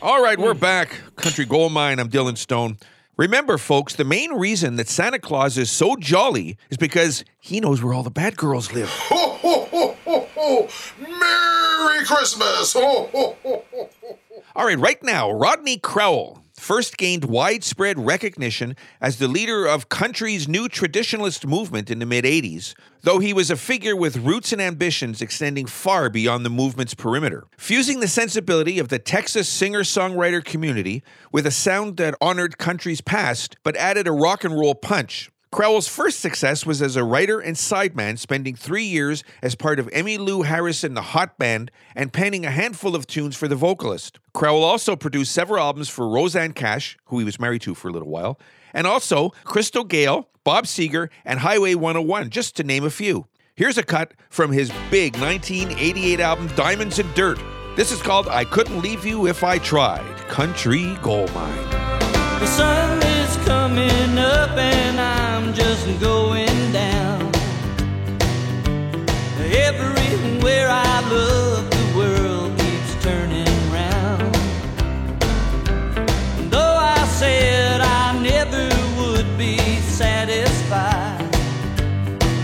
All right, we're back. Country Gold Mine, I'm Dylan Stone. Remember, folks, the main reason that Santa Claus is so jolly is because he knows where all the bad girls live. Ho, ho, ho, ho, ho. Merry Christmas! Ho, ho, ho, ho, ho. All right, right now, Rodney Crowell first gained widespread recognition as the leader of country's new traditionalist movement in the mid-'80s, though he was a figure with roots and ambitions extending far beyond the movement's perimeter, fusing the sensibility of the Texas singer-songwriter community with a sound that honored country's past but added a rock and roll punch. Crowell's first success was as a writer and sideman, spending 3 years as part of Emmy Lou Harrison, the Hot Band, and penning a handful of tunes for the vocalist. Crowell also produced several albums for Roseanne Cash, who he was married to for a little while, and also Crystal Gale, Bob Seger, and Highway 101, just to name a few. Here's a cut from his big 1988 album, Diamonds and Dirt. This is called I Couldn't Leave You If I Tried, Country Gold Mine. The sun is coming up and I'm just going down. Everywhere I look, the world keeps turning round. And though I said I never would be satisfied,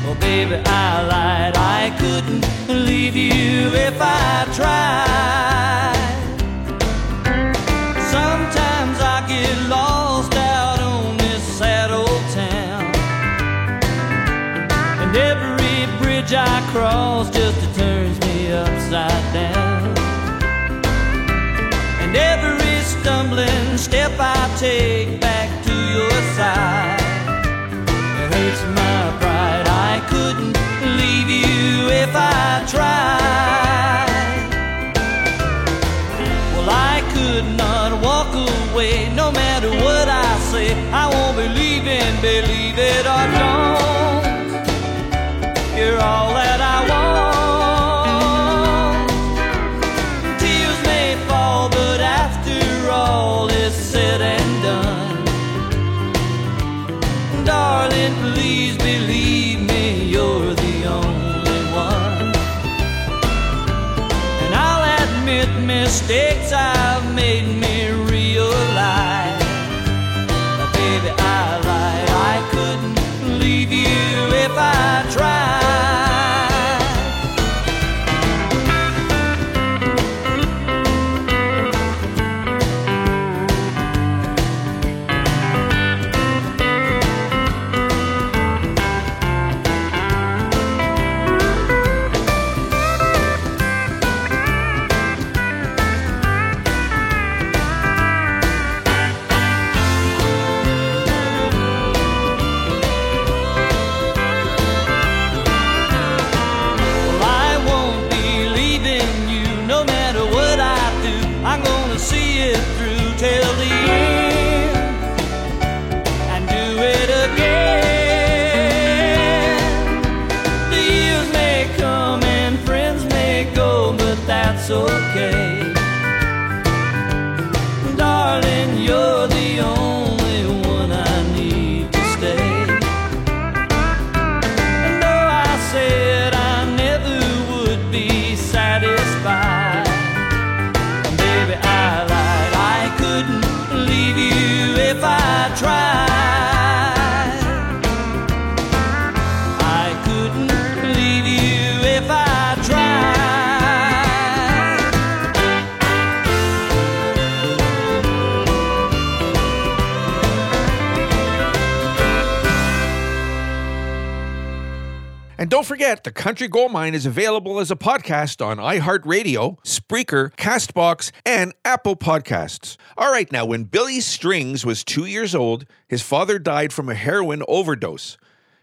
oh baby, I lied. I couldn't leave you if I tried. Sometimes I get lost out on this sad old town, and every bridge I cross just turns me upside down, and every stumbling step I take back to your side, it hurts my pride. I couldn't leave you if I tried. I could not walk away, no matter what I say. I won't believe in, believe it or don't. You're all that I want. Tears may fall, but after all is said and done, darling, please believe me, you're the only one. And I'll admit mistakes I've made me realize, oh baby, I lied. I couldn't leave you if I tried. And don't forget, The Country Gold Mine is available as a podcast on iHeartRadio, Spreaker, CastBox, and Apple Podcasts. All right, now, when Billy Strings was 2 years old, his father died from a heroin overdose.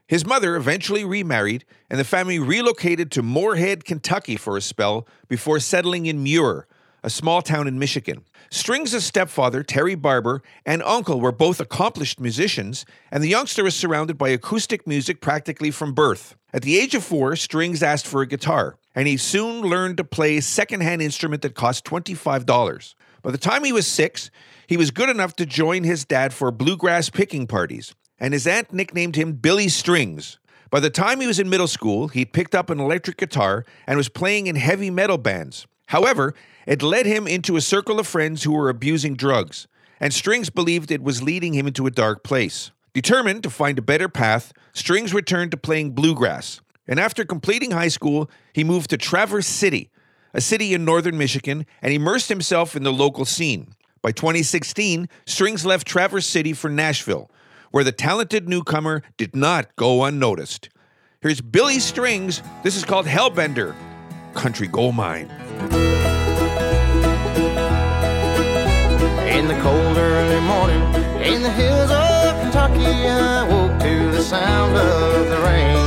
His mother eventually remarried, and the family relocated to Moorhead, Kentucky for a spell before settling in Muir, a small town in Michigan. Strings' stepfather, Terry Barber, and uncle were both accomplished musicians, and the youngster was surrounded by acoustic music practically from birth. At the age of 4, Strings asked for a guitar, and he soon learned to play a secondhand instrument that cost $25. By the time he was 6, he was good enough to join his dad for bluegrass picking parties, and his aunt nicknamed him Billy Strings. By the time he was in middle school, he'd picked up an electric guitar and was playing in heavy metal bands. However, it led him into a circle of friends who were abusing drugs, and Strings believed it was leading him into a dark place. Determined to find a better path, Strings returned to playing bluegrass, and after completing high school, he moved to Traverse City, a city in northern Michigan, and immersed himself in the local scene. By 2016, Strings left Traverse City for Nashville, where the talented newcomer did not go unnoticed. Here's Billy Strings. This is called Hellbender, Country Gold Mine. In the cold early morning, in the hills of Kentucky, I woke to the sound of the rain.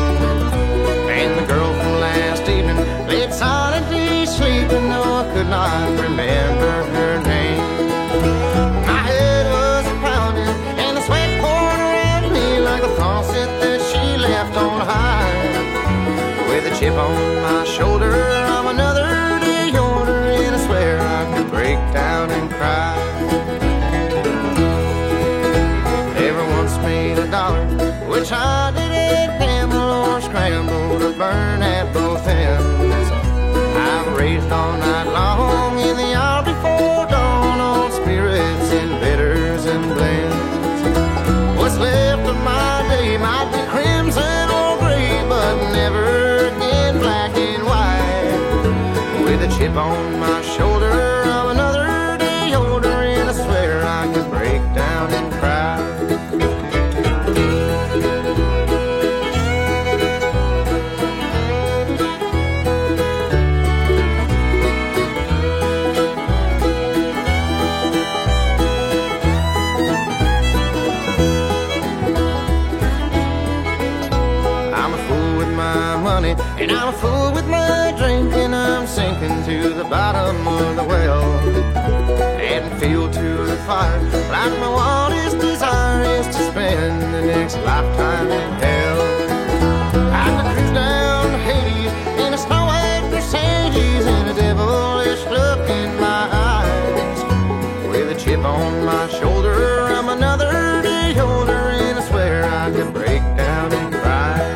And the girl from last evening lay silently sleeping, though I could not remember her name. With a chip on my shoulder, I'm another day older, and I swear I could break down and cry. Never once made a dollar, which I didn't gamble or scramble to burn at both ends. I've raced all night long in the hour before dawn on spirits and bitters and blends. What's left of my day might be crimson, never again black and white. With a chip on my shoulder, I'm another day older, and I swear I could break down and cry. And I'm a fool with my drink, and I'm sinking to the bottom of the well. Adding fuel to the fire, like my wildest desire is to spend the next lifetime in hell. I could cruise down to Hades in a snow-white Mercedes, and a devilish look in my eyes. With a chip on my shoulder, I'm another day older, and I swear I could break down and cry.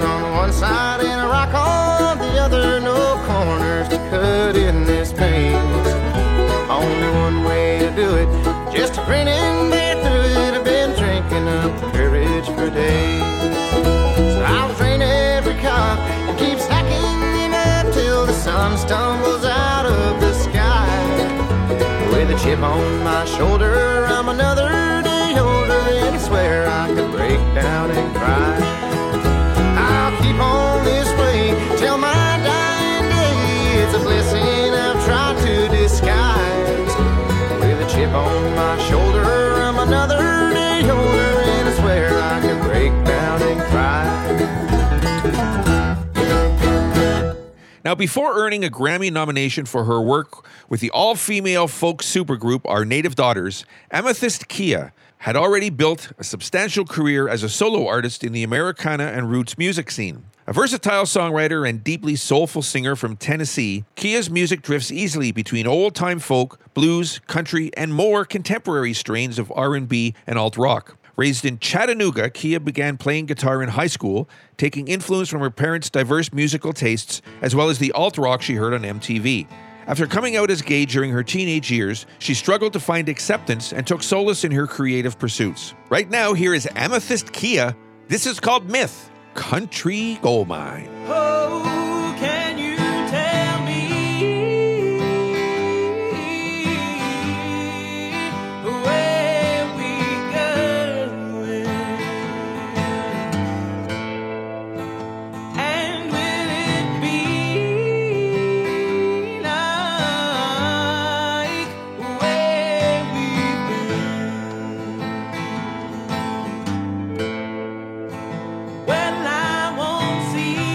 On one side and a rock on the other, no corners to cut in this pain. Only one way to do it, just to grin and bear through it. I've been drinking up the courage for days. So I'll drain every cup and keep stacking it up till the sun stumbles out of the sky. With a chip on my shoulder, I'm another day older, and I swear I could break down and cry. Keep on this way till my dying day. It's a blessing I've tried to disguise. With a chip on my shoulder, I'm another day older, and I swear I can break down and cry. Now, before earning a Grammy nomination for her work with the all-female folk supergroup Our Native Daughters, Amythyst Kiah had already built a substantial career as a solo artist in the Americana and roots music scene. A versatile songwriter and deeply soulful singer from Tennessee, Kiah's music drifts easily between old-time folk, blues, country, and more contemporary strains of R&B and alt-rock. Raised in Chattanooga, Kiah began playing guitar in high school, taking influence from her parents' diverse musical tastes, as well as the alt-rock she heard on MTV. After coming out as gay during her teenage years, she struggled to find acceptance and took solace in her creative pursuits. Right now, here is Amythyst Kiah. This is called Myth, Country Gold Mine. Oh, can you tell me where we go? And will it be well, I won't see.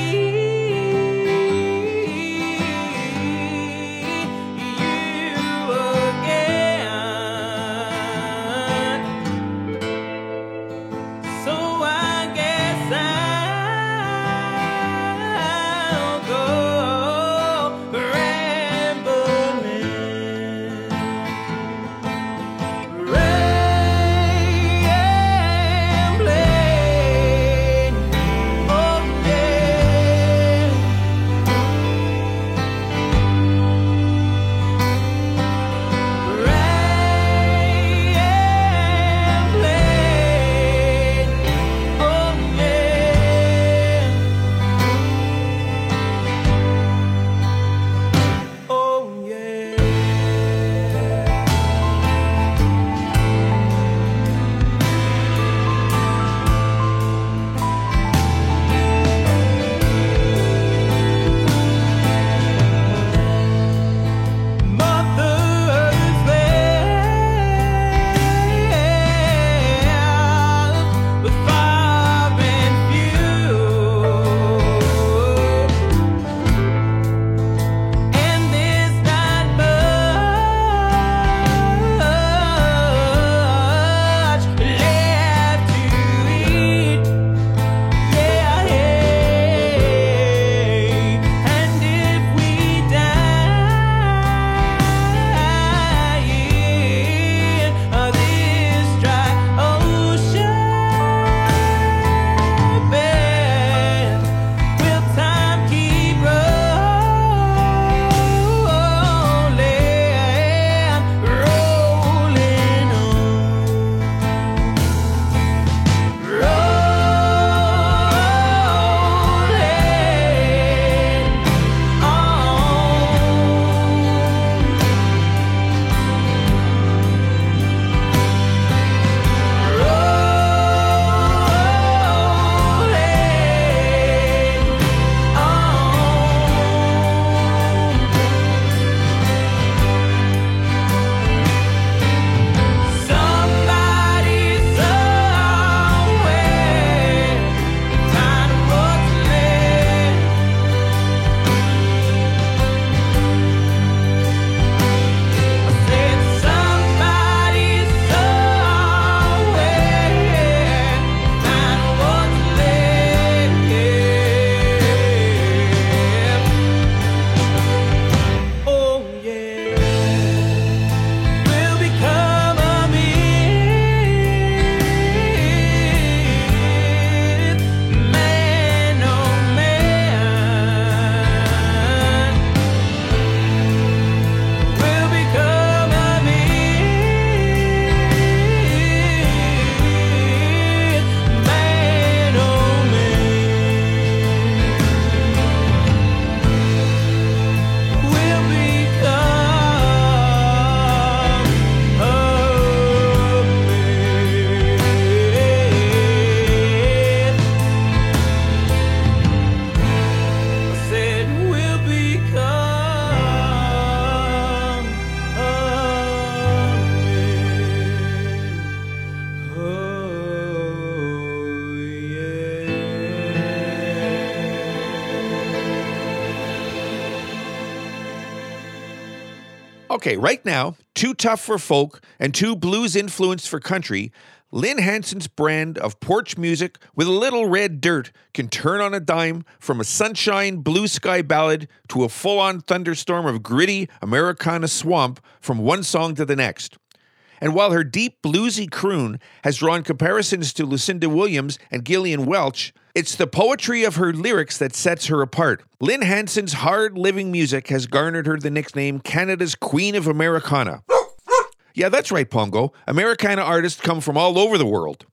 Okay, right now, too tough for folk and too blues-influenced for country, Lynne Hanson's brand of porch music with a little red dirt can turn on a dime from a sunshine blue sky ballad to a full-on thunderstorm of gritty Americana swamp from one song to the next. And while her deep bluesy croon has drawn comparisons to Lucinda Williams and Gillian Welch, it's the poetry of her lyrics that sets her apart. Lynne Hanson's hard-living music has garnered her the nickname Canada's Queen of Americana. Yeah, that's right, Pongo. Americana artists come from all over the world.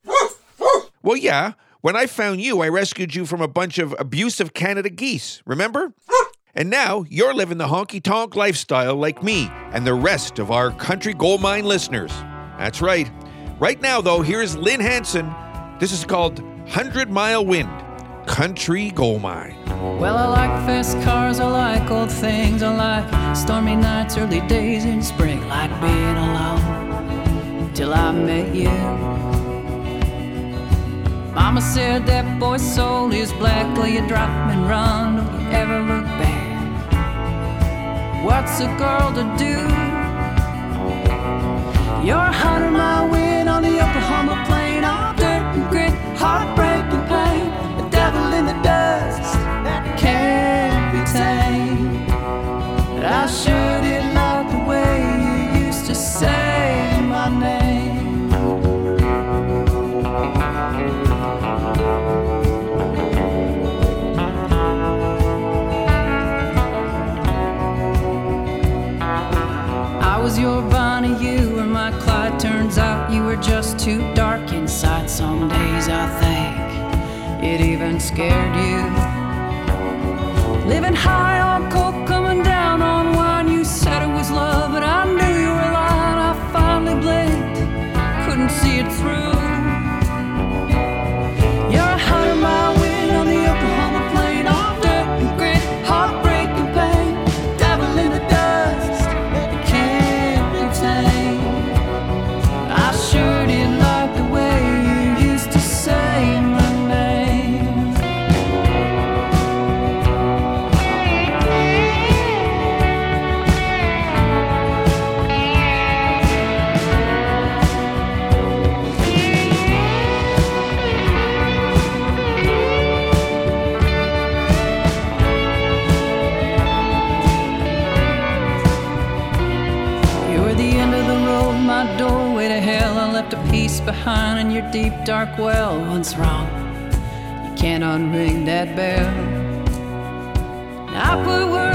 Well, yeah, when I found you, I rescued you from a bunch of abusive Canada geese, remember? And now you're living the honky-tonk lifestyle like me and the rest of our country goldmine listeners. That's right. Right now, though, here's Lynne Hanson. This is called 100 Mile Wind, Country Goldmine. Well, I like fast cars, I like old things, I like stormy nights, early days in spring, I like being alone till I met you. Mama said that boy's soul is black, till you drop and run, don't you ever look back. What's a girl to do? You're 100 mile wind on the Oklahoma plain, all dirt and grit, heartbreak and pain, the devil in the dust that can't be tamed. But I sure did love the way you used to say my name. Your Bonnie, you were my Clyde. Turns out you were just too dark inside. Some days I think it even scared you. Living high on coke, coming down on wine. You said it was love, but I knew you were lying. I finally blinked, couldn't see it through. You're 100 mile wind on the Oklahoma plain, all dirt and grit, heartbreak and pain, devil in the dust. Sure did like the way you used to say my name. You were the end of the road, my doorway to hell. Left a piece behind in your deep dark well. Once wrong, you can't unring that bell. I put